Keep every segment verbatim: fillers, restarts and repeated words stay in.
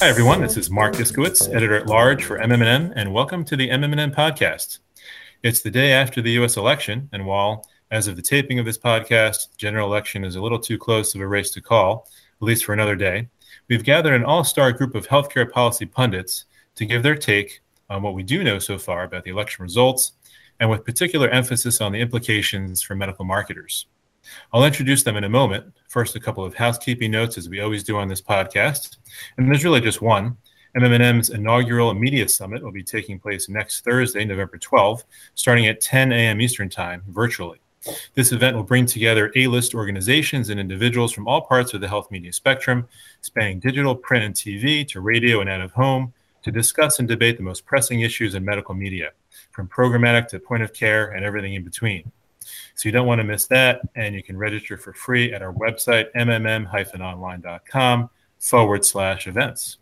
Hi, everyone. This is Mark Iskowitz, editor-at-large for M M and M, and welcome to the M M and M podcast. It's the day after the U S election, and while, as of the taping of this podcast, the general election is a little too close of a race to call, at least for another day, we've gathered an all-star group of healthcare policy pundits to give their take on what we do know so far about the election results, and with particular emphasis on the implications for medical marketers. I'll introduce them in a moment. First, a couple of housekeeping notes, as we always do on this podcast. And there's really just one. M M and M's inaugural media summit will be taking place next Thursday, November twelfth, starting at ten a.m. Eastern Time, virtually. This event will bring together A-list organizations and individuals from all parts of the health media spectrum, spanning digital, print, and T V, to radio and out of home, to discuss and debate the most pressing issues in medical media, from programmatic to point of care and everything in between. So you don't want to miss that, and you can register for free at our website, m m m dash online dot com forward slash events.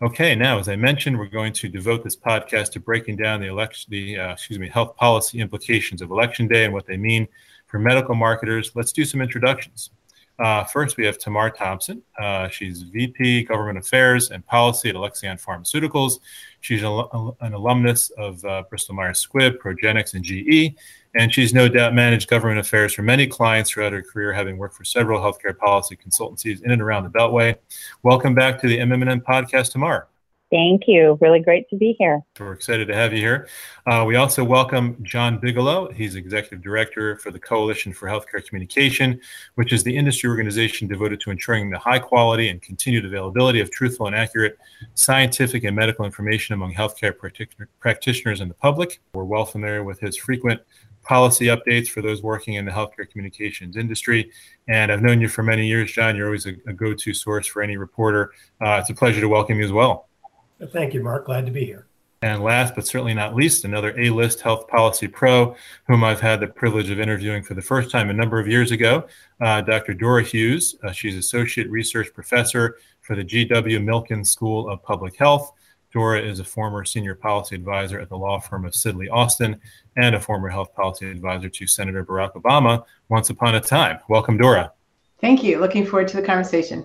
Okay, now, as I mentioned, we're going to devote this podcast to breaking down the election, the uh, excuse me, health policy implications of Election Day and what they mean for medical marketers. Let's do some introductions. Uh, first, we have Tamar Thompson. Uh, she's V P, Government Affairs and Policy at Alexion Pharmaceuticals. She's a, an alumnus of uh, Bristol-Myers Squibb, Progenics, and G E, and she's no doubt managed government affairs for many clients throughout her career, having worked for several healthcare policy consultancies in and around the Beltway. Welcome back to the M M and M podcast, Tamar. Thank you. Really great to be here. We're excited to have you here. Uh, we also welcome Jon Bigelow. He's Executive Director for the Coalition for Healthcare Communication, which is the industry organization devoted to ensuring the high quality and continued availability of truthful and accurate scientific and medical information among healthcare practic- practitioners and the public. We're well familiar with his frequent policy updates for those working in the healthcare communications industry. And I've known you for many years, John. You're always a, a go-to source for any reporter. Uh, it's a pleasure to welcome you as well. Thank you, Mark. Glad to be here. And last but certainly not least, another A-list health policy pro whom I've had the privilege of interviewing for the first time a number of years ago, uh, Doctor Dora Hughes. Uh, she's Associate Research Professor for the G W Milken School of Public Health. Dora is a former Senior Policy Advisor at the law firm of Sidley Austin and a former Health Policy Advisor to Senator Barack Obama once upon a time. Welcome, Dora. Thank you. Looking forward to the conversation.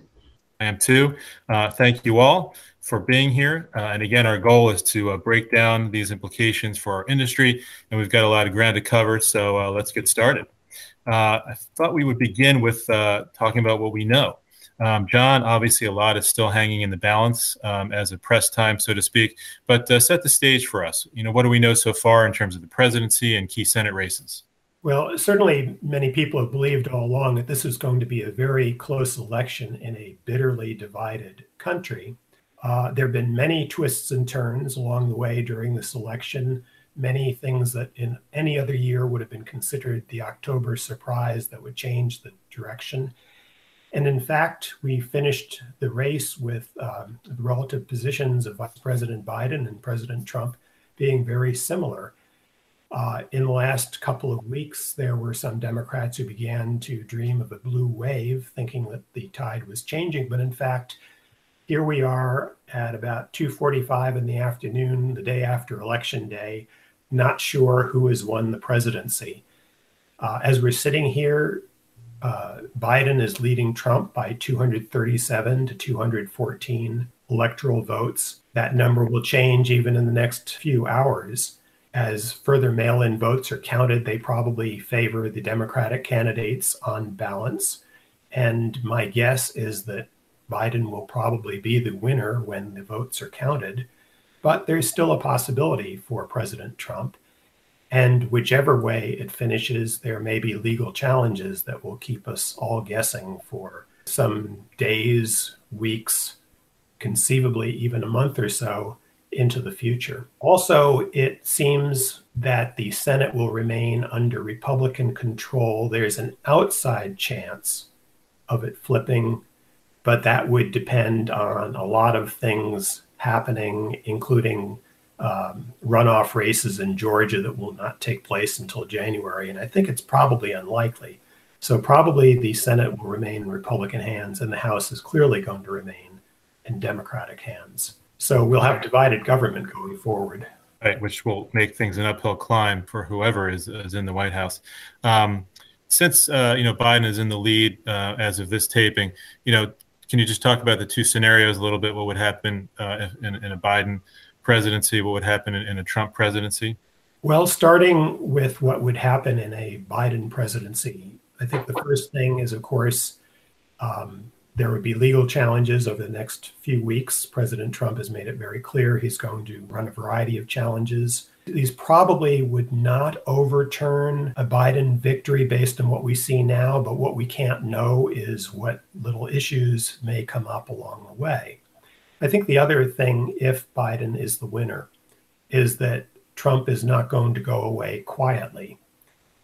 I am too. Uh, thank you all for being here. Uh, and again, our goal is to uh, break down these implications for our industry, and we've got a lot of ground to cover, so uh, let's get started. Uh, I thought we would begin with uh, talking about what we know. Um, John, obviously a lot is still hanging in the balance um, as of press time, so to speak, but uh, set the stage for us. You know, what do we know so far in terms of the presidency and key Senate races? Well, certainly many people have believed all along that this is going to be a very close election in a bitterly divided country. Uh, there have been many twists and turns along the way during this election, many things that in any other year would have been considered the October surprise that would change the direction. And in fact, we finished the race with um, the relative positions of Vice President Biden and President Trump being very similar. Uh, in the last couple of weeks, there were some Democrats who began to dream of a blue wave, thinking that the tide was changing, but in fact, here we are at about two forty-five in the afternoon, the day after Election Day, not sure who has won the presidency. Uh, as we're sitting here, uh, Biden is leading Trump by two thirty-seven to two fourteen electoral votes. That number will change even in the next few hours. As further mail-in votes are counted, they probably favor the Democratic candidates on balance. And my guess is that Biden will probably be the winner when the votes are counted, but there's still a possibility for President Trump. And whichever way it finishes, there may be legal challenges that will keep us all guessing for some days, weeks, conceivably even a month or so into the future. Also, it seems that the Senate will remain under Republican control. There's an outside chance of it flipping, but that would depend on a lot of things happening, including um, runoff races in Georgia that will not take place until January. And I think it's probably unlikely. So probably the Senate will remain in Republican hands, and the House is clearly going to remain in Democratic hands. So we'll have divided government going forward. Right, which will make things an uphill climb for whoever is, is in the White House. Um, since uh, you know, Biden is in the lead uh, as of this taping, you know, can you just talk about the two scenarios a little bit? What would happen uh, in, in a Biden presidency? What would happen in, in a Trump presidency? Well, starting with what would happen in a Biden presidency, I think the first thing is, of course, um, there would be legal challenges over the next few weeks. President Trump has made it very clear he's going to run a variety of challenges. These probably would not overturn a Biden victory based on what we see now, but what we can't know is what little issues may come up along the way. I think the other thing, if Biden is the winner, is that Trump is not going to go away quietly.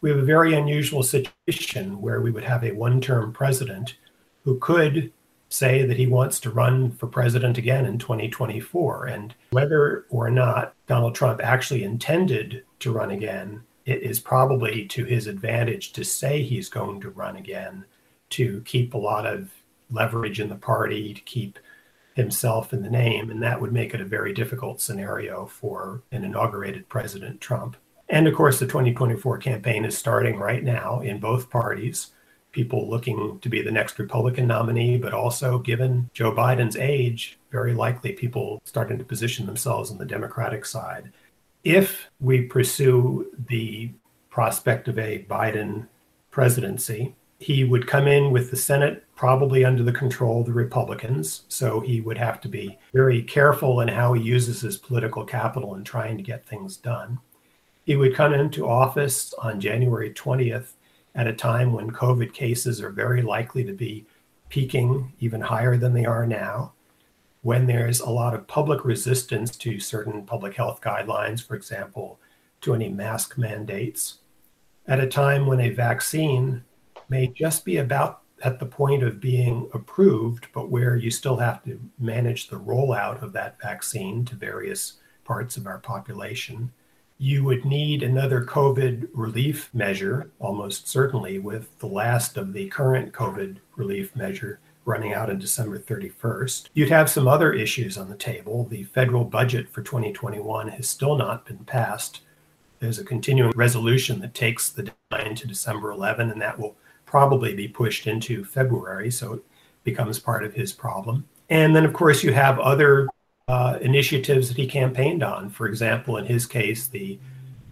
We have a very unusual situation where we would have a one-term president who could say that he wants to run for president again in twenty twenty-four. And whether or not Donald Trump actually intended to run again, it is probably to his advantage to say he's going to run again, to keep a lot of leverage in the party, to keep himself in the name. And that would make it a very difficult scenario for an inaugurated President Trump. And of course, the twenty twenty-four campaign is starting right now in both parties. People looking to be the next Republican nominee, but also given Joe Biden's age, very likely people starting to position themselves on the Democratic side. If we pursue the prospect of a Biden presidency, he would come in with the Senate probably under the control of the Republicans. So he would have to be very careful in how he uses his political capital in trying to get things done. He would come into office on January twentieth, at a time when COVID cases are very likely to be peaking even higher than they are now, when there's a lot of public resistance to certain public health guidelines, for example, to any mask mandates, at a time when a vaccine may just be about at the point of being approved, but where you still have to manage the rollout of that vaccine to various parts of our population. You would need another COVID relief measure, almost certainly, with the last of the current COVID relief measure running out on December thirty-first. You'd have some other issues on the table. The federal budget for twenty twenty-one has still not been passed. There's a continuing resolution that takes the deadline to December eleventh, and that will probably be pushed into February, so it becomes part of his problem. And then, of course, you have other Uh, initiatives that he campaigned on. For example, in his case, the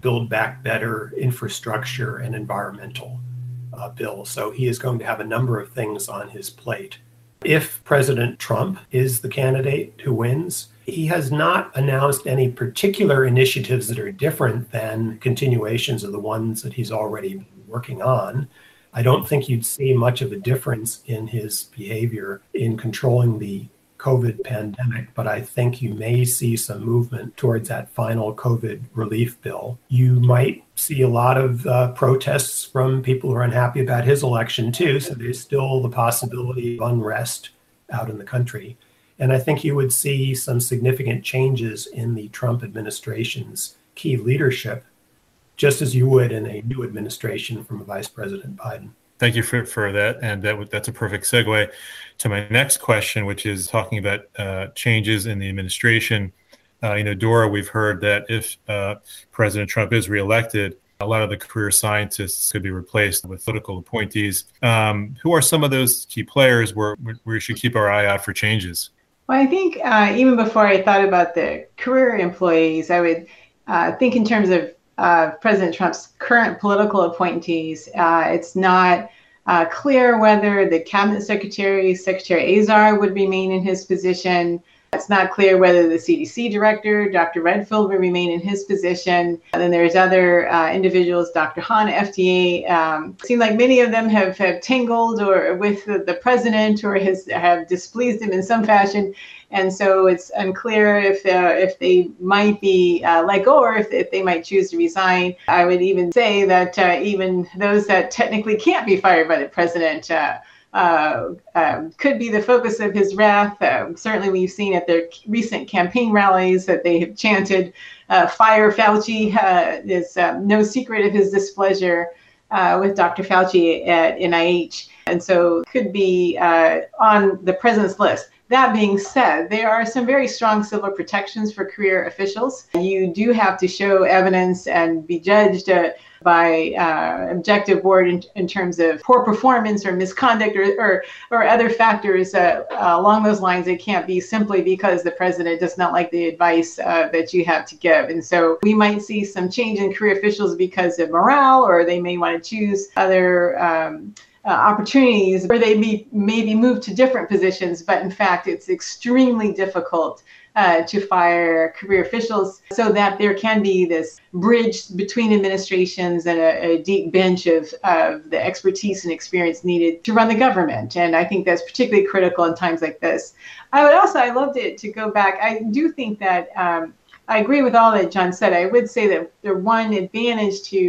Build Back Better infrastructure and environmental uh, bill. So he is going to have a number of things on his plate. If President Trump is the candidate who wins, he has not announced any particular initiatives that are different than continuations of the ones that he's already been working on. I don't think you'd see much of a difference in his behavior in controlling the COVID pandemic, but I think you may see some movement towards that final COVID relief bill. You might see a lot of uh, protests from people who are unhappy about his election too, so there's still the possibility of unrest out in the country. And I think you would see some significant changes in the Trump administration's key leadership, just as you would in a new administration from Vice President Biden. Thank you for, for that. And that that's a perfect segue to my next question, which is talking about uh, changes in the administration. Uh, you know, Dora, we've heard that if uh, President Trump is reelected, a lot of the career scientists could be replaced with political appointees. Um, who are some of those key players where we should keep our eye out for changes? Well, I think uh, even before I thought about the career employees, I would uh, think in terms of Uh, President Trump's current political appointees. Uh, it's not uh, clear whether the cabinet secretary, Secretary Azar, would remain in his position. It's not clear whether the C D C director, Doctor Redfield, would remain in his position. And then there's other uh, individuals, Doctor Hahn, F D A. Um, it seems like many of them have, have tangled or with the, the president or has have displeased him in some fashion. And so it's unclear if uh, if they might be uh, let go or if, if they might choose to resign. I would even say that uh, even those that technically can't be fired by the president uh, uh, uh, could be the focus of his wrath. Uh, certainly we've seen at their recent campaign rallies that they have chanted, uh, fire Fauci, uh, is uh, no secret of his displeasure uh, with Doctor Fauci at N I H. And so could be uh, on the president's list. That being said, there are some very strong civil protections for career officials. You do have to show evidence and be judged uh, by uh, objective board in, in terms of poor performance or misconduct or or, or other factors uh, along those lines. It can't be simply because the president does not like the advice uh, that you have to give. And so we might see some change in career officials because of morale, or they may want to choose other um, Uh, opportunities where they may, may be moved to different positions, but in fact, it's extremely difficult uh, to fire career officials, so that there can be this bridge between administrations and a, a deep bench of, of the expertise and experience needed to run the government. And I think that's particularly critical in times like this. I would also, I loved it to go back. I do think that um, I agree with all that John said. I would say that the one advantage to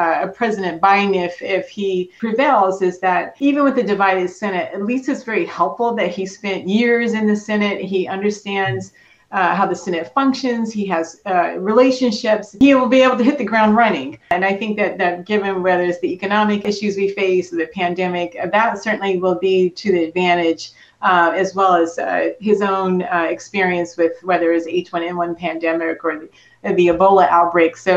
uh, President Biden, if, if he prevails, is that even with the divided Senate, at least it's very helpful that he spent years in the Senate. He understands uh, how the Senate functions. He has uh, relationships. He will be able to hit the ground running. And I think that, that given whether it's the economic issues we face, the pandemic, that certainly will be to the advantage. Uh, as well as uh, his own uh, experience with whether it's H one N one pandemic or the, the Ebola outbreak. So,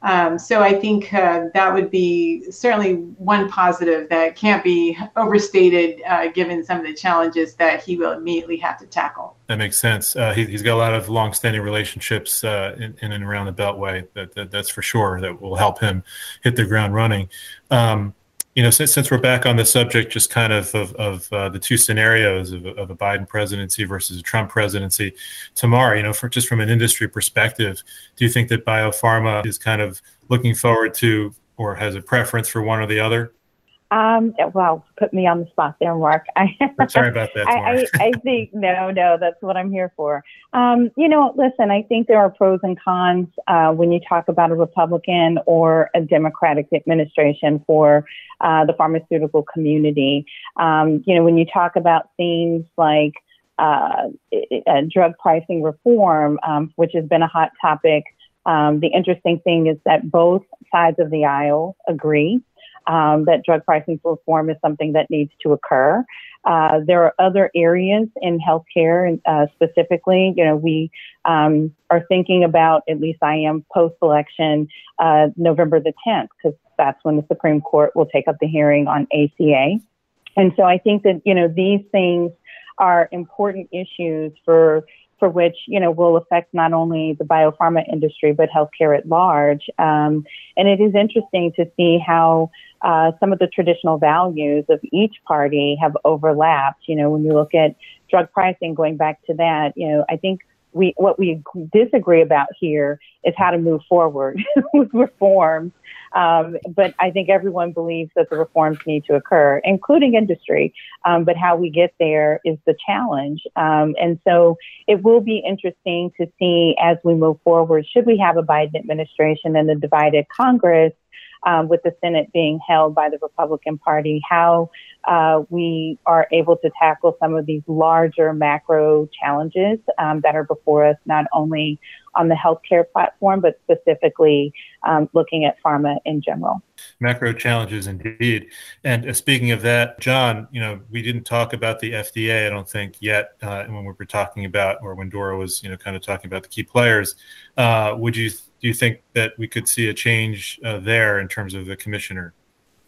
um, so I think uh, that would be certainly one positive that can't be overstated, uh, given some of the challenges that he will immediately have to tackle. That makes sense. Uh, he, he's got a lot of longstanding relationships uh, in, in and around the Beltway. That, that that's for sure. That will help him hit the ground running. Um, You know, since, since we're back on the subject, just kind of of, of uh, the two scenarios of, of a Biden presidency versus a Trump presidency, Tamar, you know, for, just from an industry perspective, do you think that biopharma is kind of looking forward to or has a preference for one or the other? Um, well, put me on the spot there, Mark. I, Sorry about that, Tamar. I, I, I think, no, no, that's what I'm here for. Um, you know, listen, I think there are pros and cons uh, when you talk about a Republican or a Democratic administration for Uh, the pharmaceutical community. Um, you know, when you talk about things like uh, uh, drug pricing reform, um, which has been a hot topic, um, the interesting thing is that both sides of the aisle agree um, that drug pricing reform is something that needs to occur. Uh, there are other areas in healthcare, uh, specifically, you know, we um, are thinking about, at least I am, post-election, uh, November the tenth, because that's when the Supreme Court will take up the hearing on A C A. And so I think that, you know, these things are important issues for for which, you know, will affect not only the biopharma industry, but healthcare at large. Um, and it is interesting to see how uh, some of the traditional values of each party have overlapped. You know, when you look at drug pricing, going back to that, you know, I think we what we disagree about here is how to move forward with reforms. Um, but I think everyone believes that the reforms need to occur, including industry. Um, but how we get there is the challenge. Um, and so it will be interesting to see as we move forward, should we have a Biden administration and a divided Congress, um, with the Senate being held by the Republican Party, how uh, we are able to tackle some of these larger macro challenges um, that are before us, not only on the healthcare platform, but specifically um, looking at pharma in general. Macro challenges indeed. And uh, speaking of that, John, you know, we didn't talk about the F D A, I don't think yet, uh, when we were talking about, or when Dora was, you know, kind of talking about the key players. Uh, would you, do you think that we could see a change uh, there in terms of the commissioner?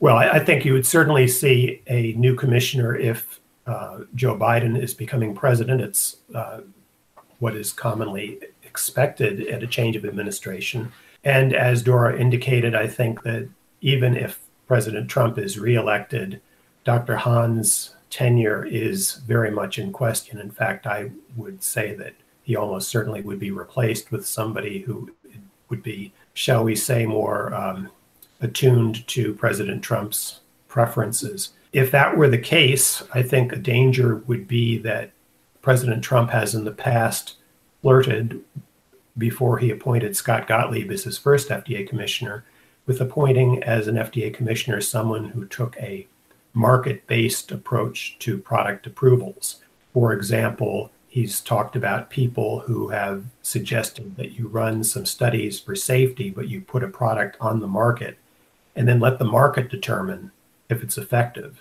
Well, I, I think you would certainly see a new commissioner if uh, Joe Biden is becoming president. It's uh, what is commonly expected at a change of administration. And as Dora indicated, I think that even if President Trump is reelected, Doctor Hahn's tenure is very much in question. In fact, I would say that he almost certainly would be replaced with somebody who would be, shall we say, more um, attuned to President Trump's preferences. If that were the case, I think a danger would be that President Trump has in the past flirted, before he appointed Scott Gottlieb as his first F D A commissioner, with appointing as an F D A commissioner someone who took a market-based approach to product approvals. For example, he's talked about people who have suggested that you run some studies for safety, but you put a product on the market and then let the market determine if it's effective.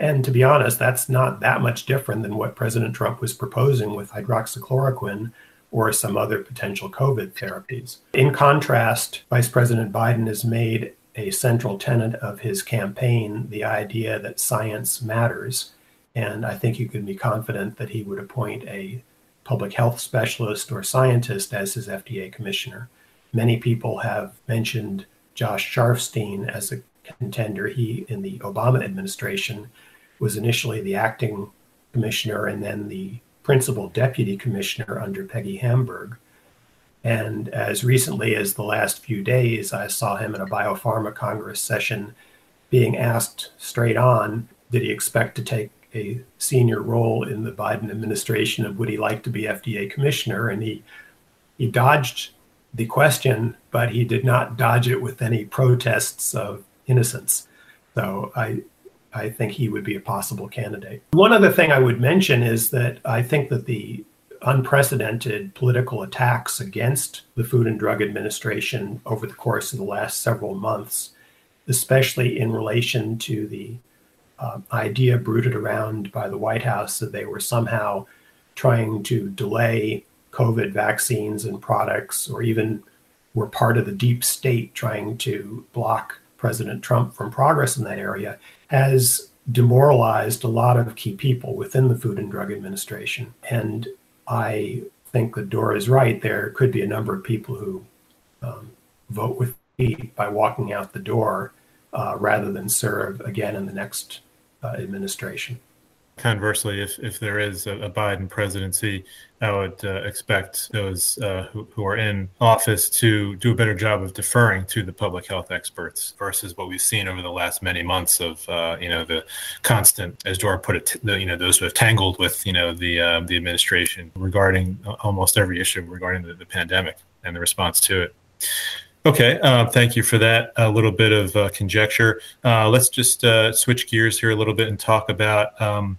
And to be honest, that's not that much different than what President Trump was proposing with hydroxychloroquine or some other potential COVID therapies. In contrast, Vice President Biden has made a central tenet of his campaign the idea that science matters. And I think you can be confident that he would appoint a public health specialist or scientist as his F D A commissioner. Many people have mentioned Josh Sharfstein as a contender. He, in the Obama administration, was initially the acting commissioner and then the principal deputy commissioner under Peggy Hamburg. And as recently as the last few days, I saw him in a biopharma Congress session being asked straight on, did he expect to take a senior role in the Biden administration and would he like to be F D A commissioner? And he he dodged the question, but he did not dodge it with any protests of innocence. So I I think he would be a possible candidate. One other thing I would mention is that I think that the unprecedented political attacks against the Food and Drug Administration over the course of the last several months, especially in relation to the uh, idea bruited around by the White House that they were somehow trying to delay COVID vaccines and products, or even were part of the deep state trying to block President Trump from progress in that area, has demoralized a lot of key people within the Food and Drug Administration. And I think that Dora is right. There could be a number of people who um, vote with feet by walking out the door uh, rather than serve again in the next uh, administration. Conversely, if, if there is a, a Biden presidency, I would uh, expect those uh, who, who are in office to do a better job of deferring to the public health experts versus what we've seen over the last many months of, uh, you know, the constant, as Dora put it, the, you know, those who have tangled with, you know, the uh, the administration regarding almost every issue regarding the, the pandemic and the response to it. Okay, uh, thank you for that. A little bit of uh, conjecture. Uh, let's just uh, switch gears here a little bit and talk about Um,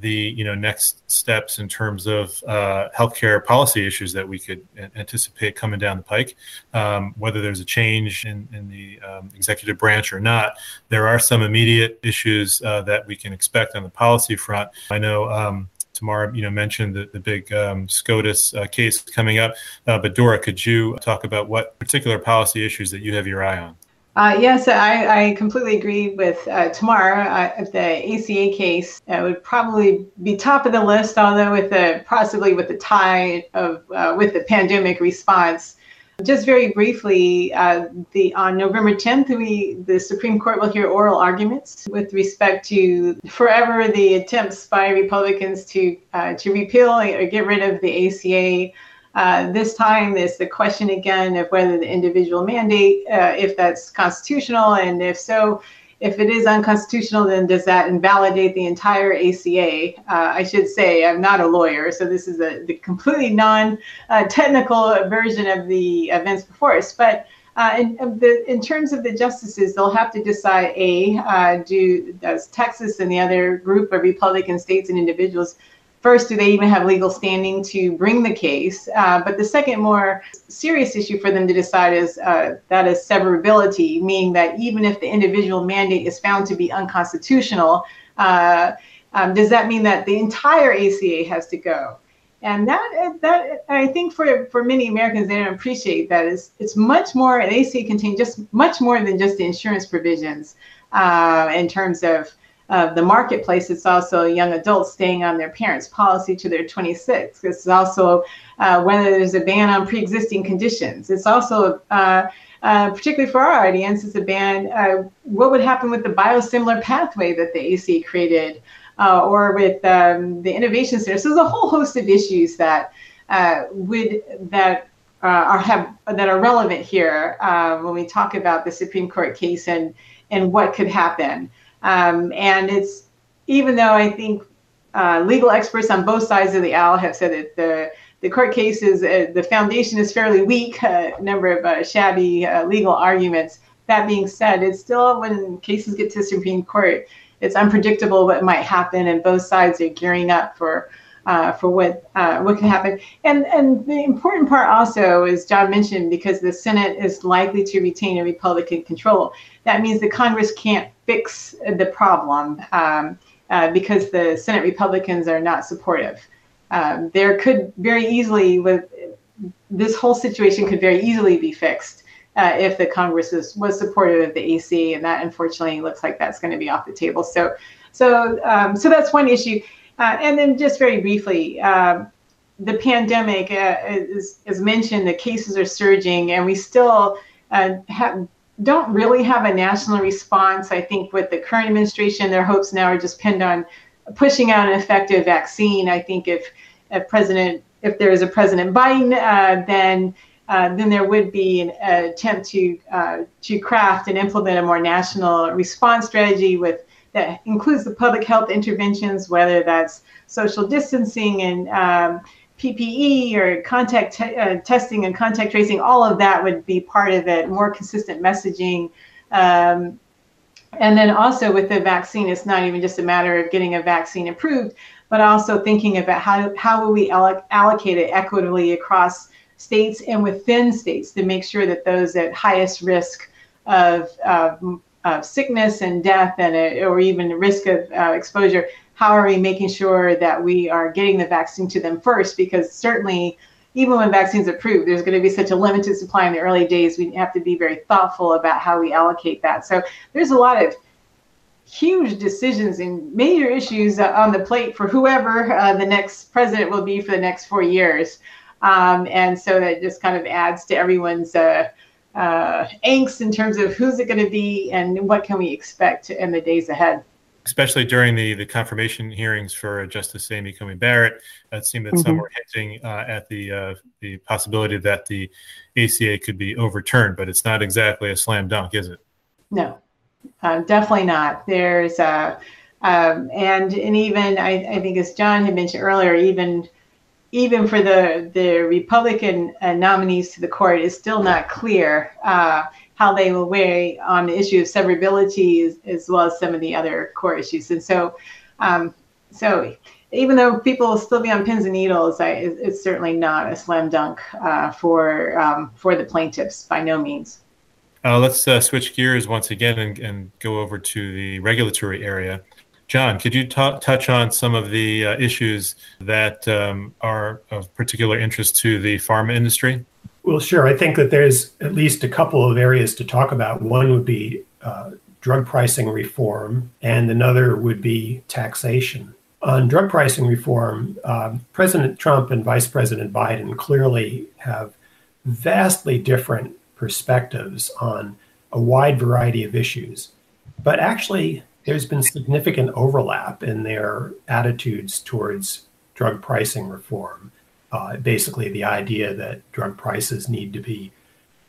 the you know next steps in terms of uh, healthcare policy issues that we could anticipate coming down the pike, um, whether there's a change in, in the um, executive branch or not. There are some immediate issues uh, that we can expect on the policy front. I know um, Tamar, you know, mentioned the, the big um, SCOTUS uh, case coming up, uh, but Dora, could you talk about what particular policy issues that you have your eye on? Uh, yes, I, I completely agree with uh, Tamar. Uh, the A C A case uh, would probably be top of the list, although with the possibly with the tie of uh, with the pandemic response. Just very briefly, uh, the on November tenth, we the Supreme Court will hear oral arguments with respect to forever the attempts by Republicans to uh, to repeal or get rid of the A C A. Uh, this time, there's the question again of whether the individual mandate, uh, if that's constitutional, and if so, if it is unconstitutional, then does that invalidate the entire A C A? Uh, I should say I'm not a lawyer, so this is a the completely non-technical uh, version of the events before us. But uh, in, the, in terms of the justices, they'll have to decide: a uh, do does Texas and the other group of Republican states and individuals, first, do they even have legal standing to bring the case? Uh, but the second more serious issue for them to decide is uh, that is severability, meaning that even if the individual mandate is found to be unconstitutional, uh, um, does that mean that the entire A C A has to go? And that that I think for, for many Americans, they don't appreciate that. It's, it's much more, an A C A contains just much more than just the insurance provisions uh, in terms of Uh, the marketplace. It's also young adults staying on their parents' policy to their twenty-six. It's also uh, whether there's a ban on pre-existing conditions. It's also, uh, uh, particularly for our audience, it's a ban. Uh, what would happen with the biosimilar pathway that the A C A created, uh, or with um, the innovation center? So there's a whole host of issues that uh, would that uh, are have that are relevant here uh, when we talk about the Supreme Court case and and what could happen. Um, and it's, even though I think uh, legal experts on both sides of the aisle have said that the, the court case is, uh, the foundation is fairly weak, a uh, number of uh, shabby uh, legal arguments. That being said, it's still, when cases get to the Supreme Court, it's unpredictable what might happen, and both sides are gearing up for uh, for what uh, what can happen. And, and the important part also, as John mentioned, because the Senate is likely to retain a Republican control, that means the Congress can't fix the problem. Um, uh, because the Senate Republicans are not supportive. Um, there could very easily, with this whole situation could very easily be fixed uh, if the Congress was, was supportive of the A C A, and that unfortunately looks like that's going to be off the table. So, so, um, so that's one issue. Uh, and then just very briefly, uh, the pandemic, uh, is, as mentioned, the cases are surging, and we still uh, have, don't really have a national response. I think with the current administration, their hopes now are just pinned on pushing out an effective vaccine. I think if if President, if there is a President Biden, uh, then uh, then there would be an attempt to uh, to craft and implement a more national response strategy with that includes the public health interventions, whether that's social distancing and um, P P E or contact te uh, testing and contact tracing. All of that would be part of it, more consistent messaging. Um, and then also with the vaccine, it's not even just a matter of getting a vaccine approved, but also thinking about how, how will we alloc allocate it equitably across states and within states to make sure that those at highest risk of, of, of sickness and death and a, or even the risk of uh, exposure, how are we making sure that we are getting the vaccine to them first? Because certainly, even when vaccines are approved, there's going to be such a limited supply in the early days. We have to be very thoughtful about how we allocate that. So there's a lot of huge decisions and major issues on the plate for whoever uh, the next president will be for the next four years. Um, and so that just kind of adds to everyone's uh, uh, angst in terms of who's it going to be and what can we expect in the days ahead. Especially during the, the confirmation hearings for Justice Amy Coney Barrett, it seemed that mm-hmm. some were hinting uh, at the uh, the possibility that the A C A could be overturned, but it's not exactly a slam dunk, is it? No, uh, definitely not. There's uh, um, and and even I, I think as John had mentioned earlier, even even for the the Republican uh, nominees to the court, it's still not clear Uh, how they will weigh on the issue of severability as, as well as some of the other core issues. And so, um, so even though people will still be on pins and needles, I, it's certainly not a slam dunk uh, for um, for the plaintiffs, by no means. Uh, let's uh, switch gears once again and, and go over to the regulatory area. John, could you touch on some of the uh, issues that um, are of particular interest to the pharma industry? Well, sure. I think that there's at least a couple of areas to talk about. One would be uh, drug pricing reform, and another would be taxation. On drug pricing reform, uh, President Trump and Vice President Biden clearly have vastly different perspectives on a wide variety of issues. But actually, there's been significant overlap in their attitudes towards drug pricing reform. Uh, basically, the idea that drug prices need to be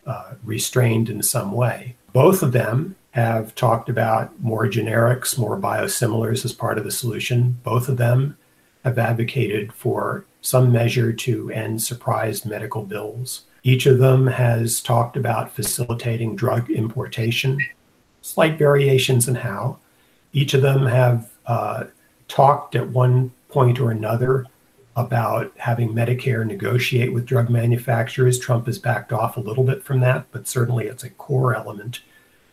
uh, restrained in some way. Both of them have talked about more generics, more biosimilars as part of the solution. Both of them have advocated for some measure to end surprise medical bills. Each of them has talked about facilitating drug importation, slight variations in how. Each of them have uh, talked at one point or another about having Medicare negotiate with drug manufacturers. Trump has backed off a little bit from that, but certainly it's a core element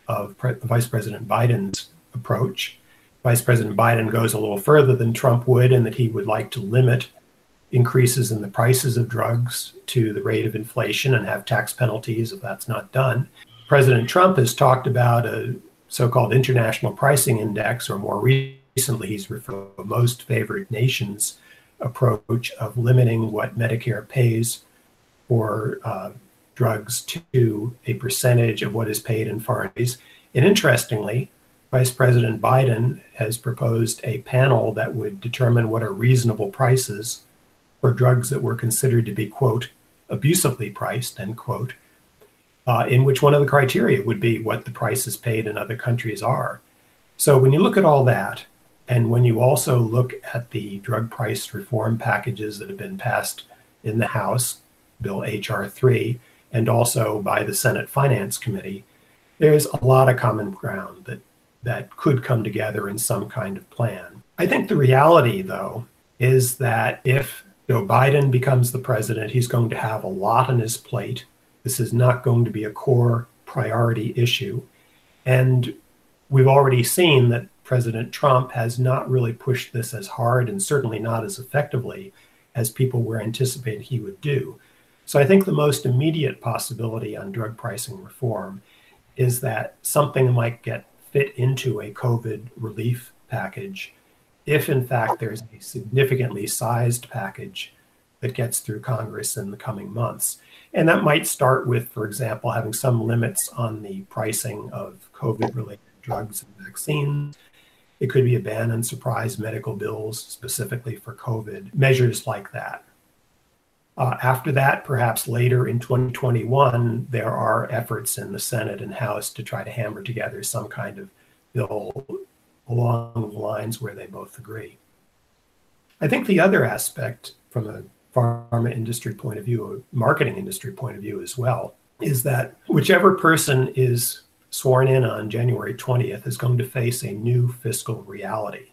of Pre- Vice President Biden's approach. Vice President Biden goes a little further than Trump would in that he would like to limit increases in the prices of drugs to the rate of inflation and have tax penalties if that's not done. President Trump has talked about a so-called international pricing index, or more recently he's referred to most favored nations approach of limiting what Medicare pays for uh, drugs to a percentage of what is paid in foreign countries. And interestingly, Vice President Biden has proposed a panel that would determine what are reasonable prices for drugs that were considered to be, quote, abusively priced, end quote, uh, in which one of the criteria would be what the prices paid in other countries are. So when you look at all that, and when you also look at the drug price reform packages that have been passed in the House, Bill H R three, and also by the Senate Finance Committee, there's a lot of common ground that, that could come together in some kind of plan. I think the reality, though, is that if Joe Biden becomes the president, he's going to have a lot on his plate. This is not going to be a core priority issue. And we've already seen that President Trump has not really pushed this as hard and certainly not as effectively as people were anticipating he would do. So I think the most immediate possibility on drug pricing reform is that something might get fit into a COVID relief package if, in fact, there's a significantly sized package that gets through Congress in the coming months. And that might start with, for example, having some limits on the pricing of COVID-related drugs and vaccines. It could be a ban on surprise medical bills specifically for COVID, measures like that. Uh, after that, perhaps later in twenty twenty-one, there are efforts in the Senate and House to try to hammer together some kind of bill along the lines where they both agree. I think the other aspect from a pharma industry point of view, a marketing industry point of view as well, is that whichever person is sworn in on January twentieth is going to face a new fiscal reality,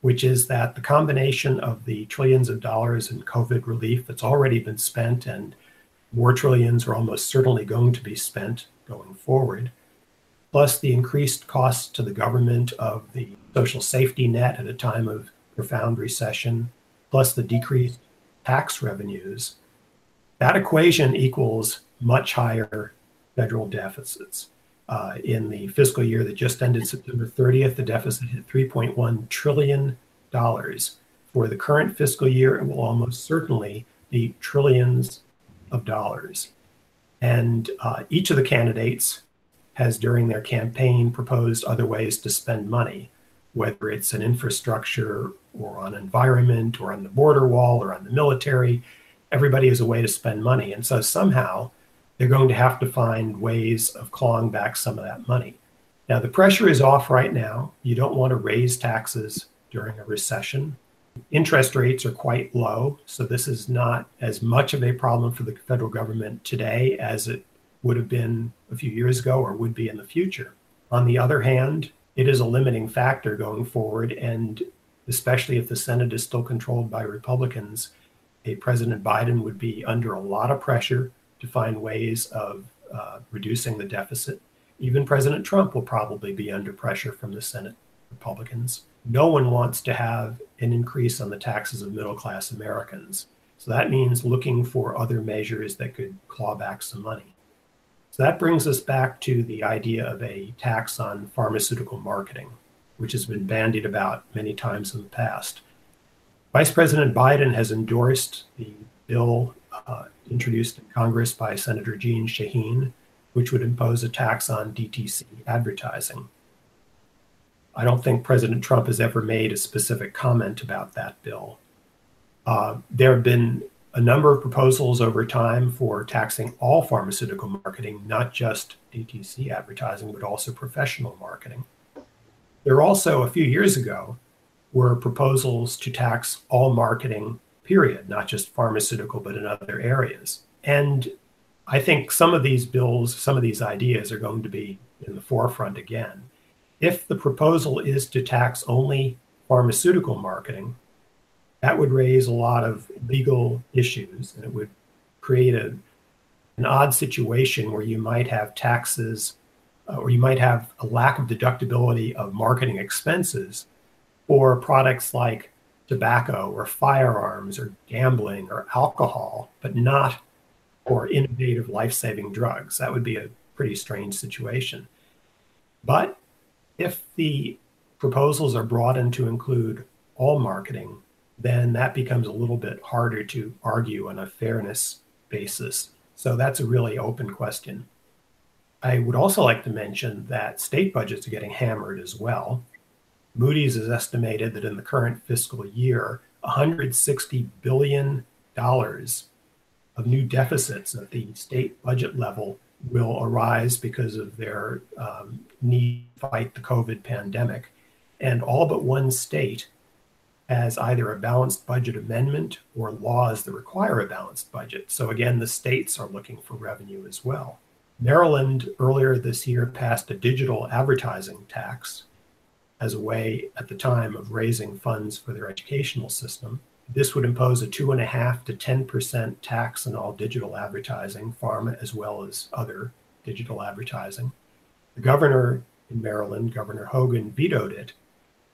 which is that the combination of the trillions of dollars in COVID relief that's already been spent and more trillions are almost certainly going to be spent going forward, plus the increased cost to the government of the social safety net at a time of profound recession, plus the decreased tax revenues, that equation equals much higher federal deficits. Uh, in the fiscal year that just ended September thirtieth, the deficit hit three point one trillion dollars. For the current fiscal year, it will almost certainly be trillions of dollars. And uh, each of the candidates has, during their campaign, proposed other ways to spend money, whether it's on infrastructure or on environment or on the border wall or on the military. Everybody has a way to spend money. And so somehow, they're going to have to find ways of clawing back some of that money. Now, the pressure is off right now. You don't want to raise taxes during a recession. Interest rates are quite low, so this is not as much of a problem for the federal government today as it would have been a few years ago or would be in the future. On the other hand, it is a limiting factor going forward, and especially if the Senate is still controlled by Republicans, a President Biden would be under a lot of pressure to find ways of uh, reducing the deficit. Even President Trump will probably be under pressure from the Senate Republicans. No one wants to have an increase on the taxes of middle-class Americans. So that means looking for other measures that could claw back some money. So that brings us back to the idea of a tax on pharmaceutical marketing, which has been bandied about many times in the past. Vice President Biden has endorsed the bill Uh, introduced in Congress by Senator Jeanne Shaheen, which would impose a tax on D T C advertising. I don't think President Trump has ever made a specific comment about that bill. Uh, there have been a number of proposals over time for taxing all pharmaceutical marketing, not just D T C advertising, but also professional marketing. There also, a few years ago, were proposals to tax all marketing period, not just pharmaceutical, but in other areas. And I think some of these bills, some of these ideas are going to be in the forefront again. If the proposal is to tax only pharmaceutical marketing, that would raise a lot of legal issues, and it would create a, an odd situation where you might have taxes, uh, or you might have a lack of deductibility of marketing expenses for products like tobacco or firearms or gambling or alcohol, but not for innovative life-saving drugs. That would be a pretty strange situation. But if the proposals are broadened to include all marketing, then that becomes a little bit harder to argue on a fairness basis. So that's a really open question. I would also like to mention that state budgets are getting hammered as well. Moody's has estimated that in the current fiscal year, one hundred sixty billion dollars of new deficits at the state budget level will arise because of their um, need to fight the COVID pandemic. And all but one state has either a balanced budget amendment or laws that require a balanced budget. So again, the states are looking for revenue as well. Maryland earlier this year passed a digital advertising tax as a way at the time of raising funds for their educational system. This would impose a two and a half to ten percent tax on all digital advertising, pharma as well as other digital advertising. The governor in Maryland, Governor Hogan, vetoed it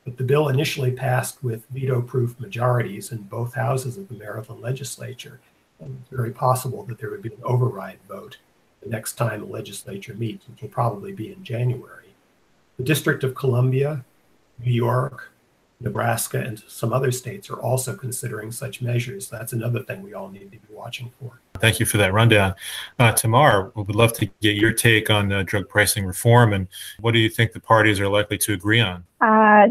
But the bill initially passed with veto-proof majorities in both houses of the Maryland legislature. And it's very possible that there would be an override vote the next time the legislature meets, which will probably be in January. The District of Columbia, New York, Nebraska, and some other states are also considering such measures. That's another thing we all need to be watching for. Thank you for that rundown. Uh, Tamar, we would love to get your take on uh, drug pricing reform, and what do you think the parties are likely to agree on? Uh,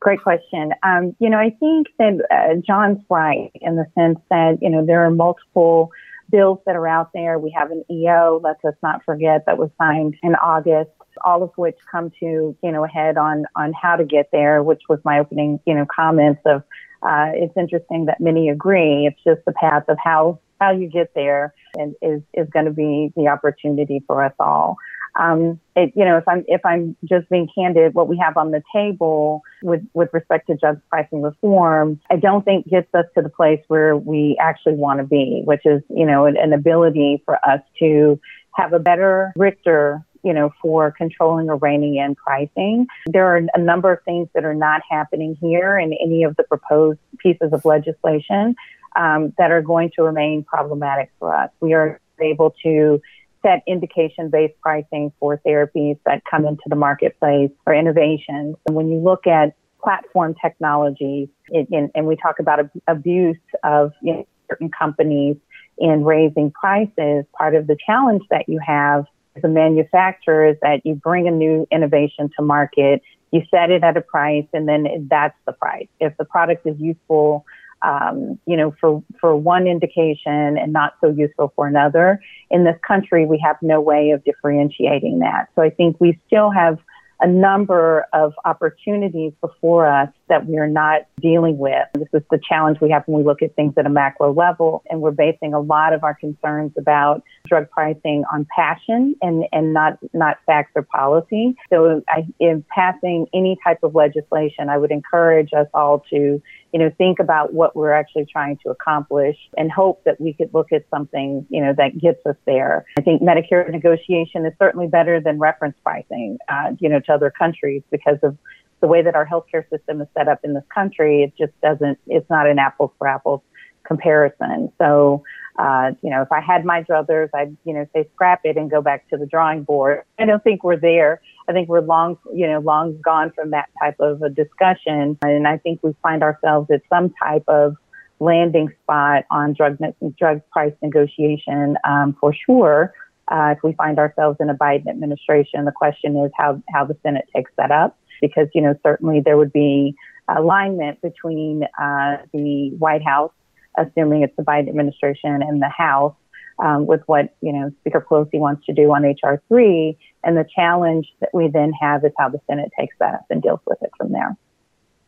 great question. Um, you know, I think that uh, John's right in the sense that, you know, there are multiple bills that are out there. We have an E O, let's us not forget, that was signed in August, all of which come to, you know, a head on, on how to get there, which was my opening, you know, comments of, uh, it's interesting that many agree. It's just the path of how, how you get there and is, is going to be the opportunity for us all. Um, it, you know, if I'm, if I'm just being candid, what we have on the table with, with respect to drug pricing reform, I don't think gets us to the place where we actually want to be, which is, you know, an, an ability for us to have a better, stricter, you know, for controlling or reining in pricing. There are a number of things that are not happening here in any of the proposed pieces of legislation um, that are going to remain problematic for us. We are able to set indication-based pricing for therapies that come into the marketplace or innovations. And when you look at platform technologies it, and, and we talk about ab- abuse of you know, certain companies in raising prices, part of the challenge that you have as a manufacturer is that you bring a new innovation to market, you set it at a price, and then that's the price. If the product is useful, um, you know, for, for one indication and not so useful for another, in this country, we have no way of differentiating that. So I think we still have a number of opportunities before us that we are not dealing with. This is the challenge we have when we look at things at a macro level, and we're basing a lot of our concerns about drug pricing on passion and, and not, not facts or policy. So I, in passing any type of legislation, I would encourage us all to, you know, think about what we're actually trying to accomplish and hope that we could look at something, you know, that gets us there. I think Medicare negotiation is certainly better than reference pricing, uh, you know, to other countries because of the way that our healthcare system is set up in this country. It just doesn't, it's not an apples for apples comparison. So, uh, you know, if I had my druthers, I'd, you know, say scrap it and go back to the drawing board. I don't think we're there. I think we're long, you know, long gone from that type of a discussion. And I think we find ourselves at some type of landing spot on drug, drug price negotiation, um, for sure. Uh, if we find ourselves in a Biden administration, the question is how, how the Senate takes that up, because, you know, certainly there would be alignment between uh, the White House, assuming it's the Biden administration, and the House um, with what, you know, Speaker Pelosi wants to do on H R three. And the challenge that we then have is how the Senate takes that up and deals with it from there.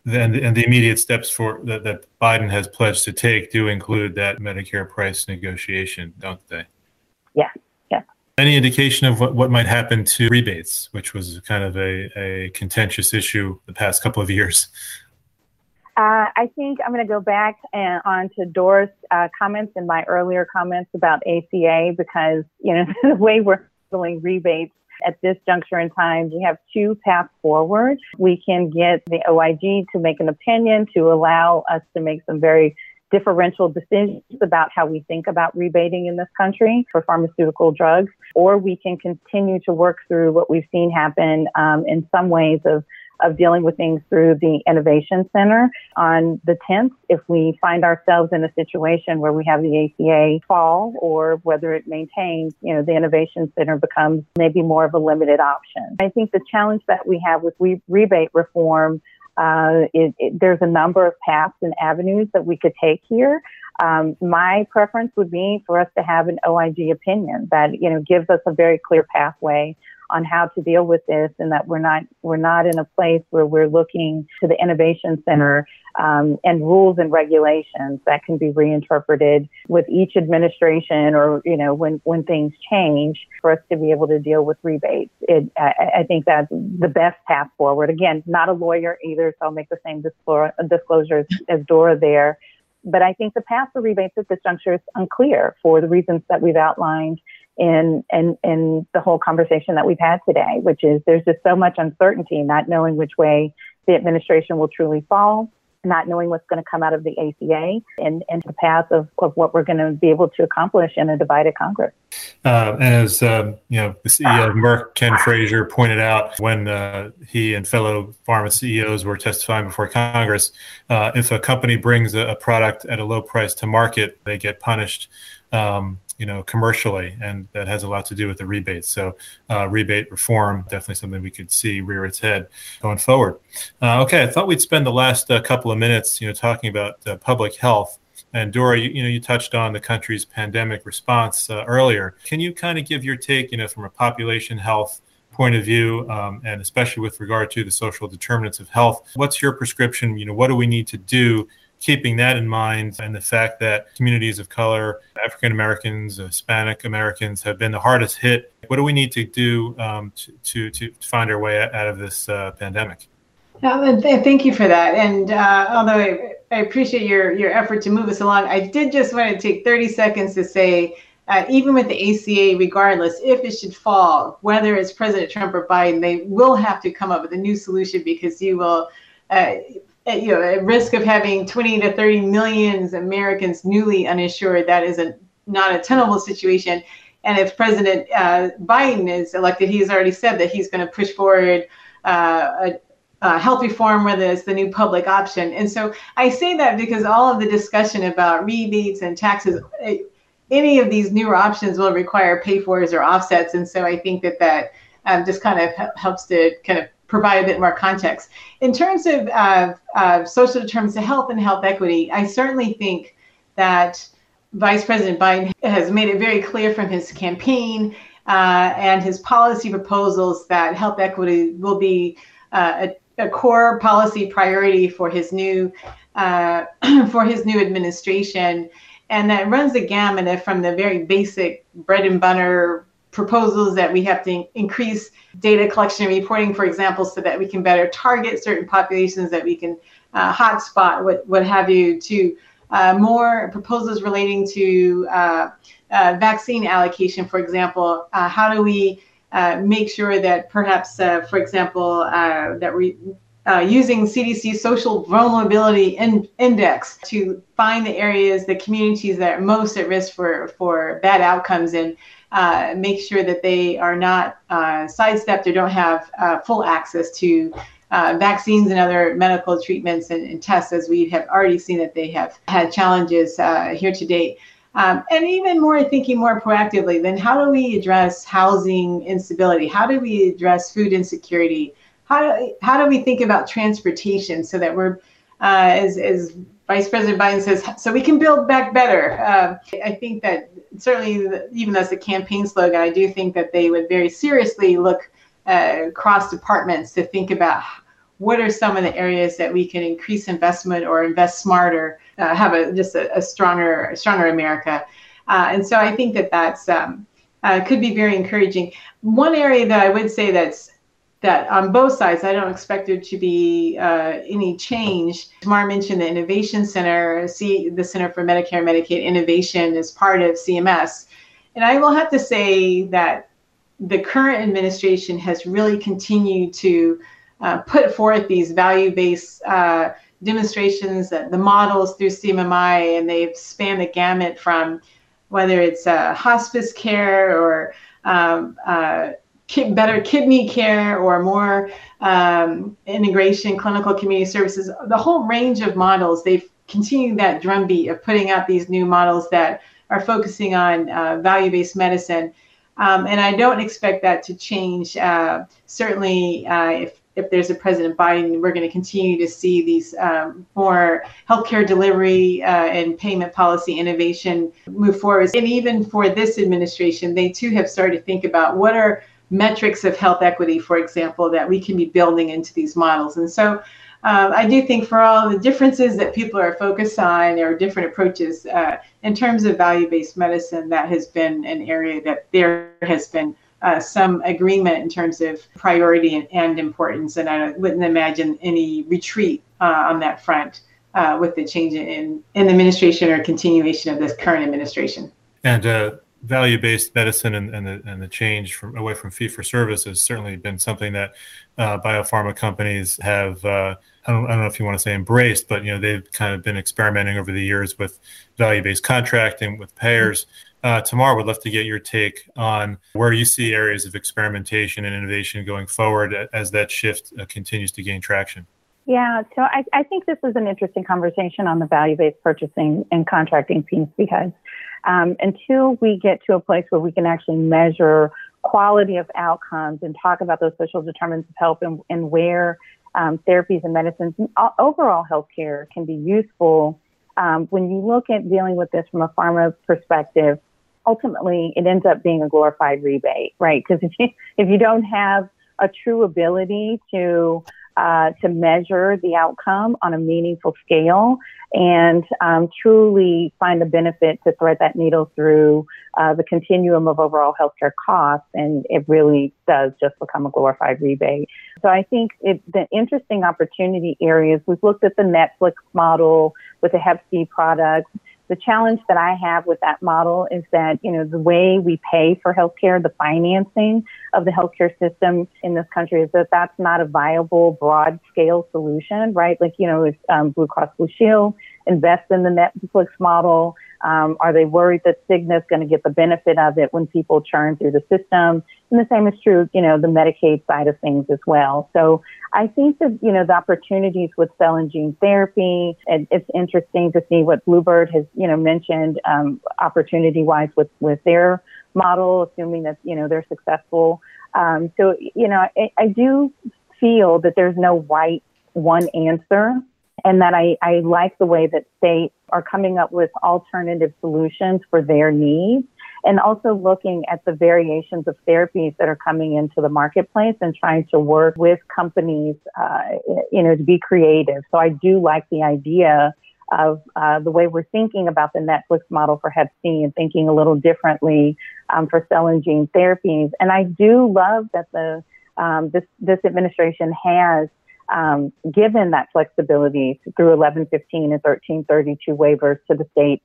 And, and the immediate steps for that, that Biden has pledged to take do include that Medicare price negotiation, don't they? Yes. Yeah. Any indication of what, what might happen to rebates, which was kind of a, a contentious issue the past couple of years? Uh, I think I'm going to go back and, on to Dora's uh, comments and my earlier comments about A C A, because, you know, the way we're handling rebates at this juncture in time, we have two paths forward. We can get the O I G to make an opinion to allow us to make some very differential decisions about how we think about rebating in this country for pharmaceutical drugs, or we can continue to work through what we've seen happen um, in some ways of, of dealing with things through the Innovation Center. On the tenth, if we find ourselves in a situation where we have the A C A fall or whether it maintains, you know, the Innovation Center becomes maybe more of a limited option. I think the challenge that we have with re- rebate reform Uh, it, it, there's a number of paths and avenues that we could take here. Um, my preference would be for us to have an O I G opinion that, you know, gives us a very clear pathway on how to deal with this, and that we're not we're not in a place where we're looking to the Innovation Center um, and rules and regulations that can be reinterpreted with each administration or, you know, when, when things change for us to be able to deal with rebates. It, I, I think that's the best path forward. Again, not a lawyer either, so I'll make the same disclosure, disclosure as Dora there. But I think the path for rebates at this juncture is unclear for the reasons that we've outlined in, in, in the whole conversation that we've had today, which is there's just so much uncertainty, not knowing which way the administration will truly fall, not knowing what's going to come out of the A C A and, and the path of, of what we're going to be able to accomplish in a divided Congress. Uh, and as uh, you know, the C E O of Merck, Ken Frazier, pointed out when uh, he and fellow pharma C E Os were testifying before Congress, uh, if a company brings a, a product at a low price to market, they get punished, um, you know, commercially, and that has a lot to do with the rebates. So uh, rebate reform, definitely something we could see rear its head going forward. Uh, okay, I thought we'd spend the last uh, couple of minutes, you know, talking about uh, public health. And Dora, you, you know, you touched on the country's pandemic response uh, earlier. Can you kind of give your take, you know, from a population health point of view, um, and especially with regard to the social determinants of health? What's your prescription? You know, what do we need to do, keeping that in mind and the fact that communities of color, African Americans, Hispanic Americans have been the hardest hit? What do we need to do um, to, to to find our way out of this uh, pandemic? Uh, thank you for that. And uh, although I, I appreciate your, your effort to move us along, I did just want to take thirty seconds to say, uh, even with the A C A, regardless, if it should fall, whether it's President Trump or Biden, they will have to come up with a new solution, because you will... Uh, At, you know, at risk of having twenty to thirty million Americans newly uninsured, that is a, not a tenable situation. And if President uh, Biden is elected, he's already said that he's going to push forward uh, a, a health reform, whether it's the new public option. And so I say that because all of the discussion about rebates and taxes, any of these newer options will require pay-fors or offsets. And so I think that that um, just kind of helps to kind of provide a bit more context. In terms of uh, uh, social determinants of health and health equity, I certainly think that Vice President Biden has made it very clear from his campaign uh, and his policy proposals that health equity will be uh, a, a core policy priority for his new uh, for his new administration. And that runs the gamut of from the very basic bread and butter proposals that we have to increase data collection and reporting, for example, so that we can better target certain populations, that we can uh, hotspot, what what have you, to uh, more proposals relating to uh, uh, vaccine allocation, for example. Uh, how do we uh, make sure that perhaps, uh, for example, uh, that we uh, using C D C Social Vulnerability in- Index to find the areas, the communities that are most at risk for, for bad outcomes, and Uh, make sure that they are not uh, sidestepped or don't have uh, full access to uh, vaccines and other medical treatments and, and tests, as we have already seen that they have had challenges uh, here to date. Um, and even more thinking more proactively, then how do we address housing instability? How do we address food insecurity? How do, how do we think about transportation so that we're, uh, as, as Vice President Biden says, so we can build back better? Uh, I think that certainly, even as a campaign slogan, I do think that they would very seriously look uh, across departments to think about what are some of the areas that we can increase investment or invest smarter, uh, have a, just a, a stronger, stronger America. Uh, and so I think that that's um, uh, could be very encouraging. One area that I would say that's that on both sides, I don't expect there to be uh, any change. Tamar mentioned the Innovation Center, C- the Center for Medicare and Medicaid Innovation, is part of C M S. And I will have to say that the current administration has really continued to uh, put forth these value-based uh, demonstrations, uh, the models through C M M I, and they've spanned the gamut from whether it's uh, hospice care or um, uh, better kidney care or more um, integration, clinical community services, the whole range of models. They've continued that drumbeat of putting out these new models that are focusing on uh, value-based medicine. Um, and I don't expect that to change. Uh, certainly, uh, if, if there's a President Biden, we're going to continue to see these um, more healthcare delivery uh, and payment policy innovation move forward. And even for this administration, they too have started to think about what are metrics of health equity, for example, that we can be building into these models. And so uh, I do think for all the differences that people are focused on, there are different approaches uh, in terms of value-based medicine. That has been an area that there has been uh, some agreement in terms of priority and, and importance. And I wouldn't imagine any retreat uh, on that front uh, with the change in, in the administration or continuation of this current administration. And uh, value-based medicine and, and, the, and the change from away from fee-for-service has certainly been something that uh, biopharma companies have, uh, I, don't, I don't know if you want to say embraced, but you know they've kind of been experimenting over the years with value-based contracting with payers. Uh, Tamar, would love to get your take on where you see areas of experimentation and innovation going forward as that shift uh, continues to gain traction. Yeah, so I, I think this is an interesting conversation on the value-based purchasing and contracting piece because Um, until we get to a place where we can actually measure quality of outcomes and talk about those social determinants of health and, and where um, therapies and medicines and overall healthcare can be useful, um, when you look at dealing with this from a pharma perspective, ultimately it ends up being a glorified rebate, right? Because if you if you don't have a true ability to uh, to measure the outcome on a meaningful scale and um, truly find the benefit to thread that needle through uh, the continuum of overall healthcare costs, and it really does just become a glorified rebate. So I think it, the interesting opportunity areas, we've looked at the Netflix model with the Hep C products. The challenge that I have with that model is that, you know, the way we pay for healthcare, the financing of the healthcare system in this country is that that's not a viable broad scale solution, right? Like, you know, if um, Blue Cross Blue Shield invests in the Netflix model, um, are they worried that Cigna is going to get the benefit of it when people churn through the system? And the same is true, you know, the Medicaid side of things as well. So I think that, you know, the opportunities with cell and gene therapy, and it's interesting to see what Bluebird has, you know, mentioned um, opportunity-wise with, with their model, assuming that, you know, they're successful. Um, so, you know, I, I do feel that there's no right one answer, and that I, I like the way that states are coming up with alternative solutions for their needs. And also looking at the variations of therapies that are coming into the marketplace and trying to work with companies, uh, you know, to be creative. So I do like the idea of uh, the way we're thinking about the Netflix model for Hep C and thinking a little differently um, for cell and gene therapies. And I do love that the um, this this administration has um, given that flexibility through eleven fifteen and thirteen thirty-two waivers to the states.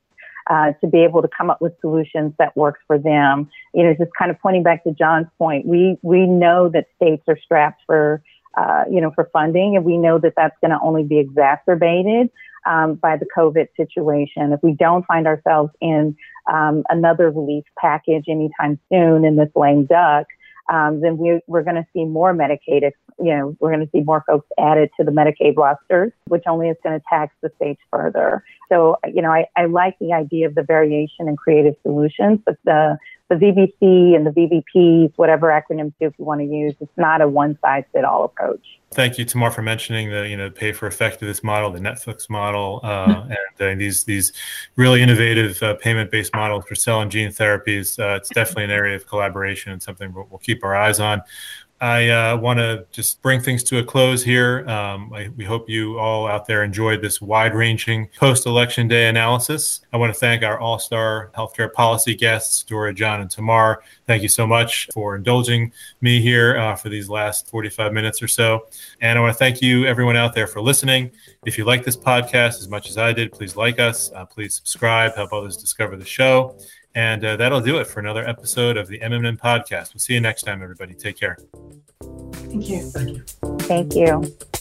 Uh, to be able to come up with solutions that works for them. You know, just kind of pointing back to John's point, we we know that states are strapped for, uh, you know, for funding, and we know that that's going to only be exacerbated um, by the COVID situation. If we don't find ourselves in um, another relief package anytime soon in this lame duck, um, then we, we're going to see more Medicaid, you know, we're going to see more folks added to the Medicaid rosters, which only is going to tax the states further. So, you know, I, I like the idea of the variation and creative solutions, but the, the V B C and the V B Ps, whatever acronyms you want to use, it's not a one-size-fit-all approach. Thank you, Tamar, for mentioning the, you know, pay for effectiveness model, the Netflix model, uh, and uh, these these really innovative uh, payment-based models for cell and gene therapies. Uh, it's definitely an area of collaboration and something we'll, we'll keep our eyes on. I uh, want to just bring things to a close here. Um, I, we hope you all out there enjoyed this wide-ranging post-election day analysis. I want to thank our all-star healthcare policy guests, Dora, John, and Tamar. Thank you so much for indulging me here uh, for these last forty-five minutes or so. And I want to thank you, everyone out there, for listening. If you like this podcast as much as I did, please like us. Uh, please subscribe. Help others discover the show. And uh, that'll do it for another episode of the M M M Podcast. We'll see you next time, everybody. Take care. Thank you. Thank you. Thank you.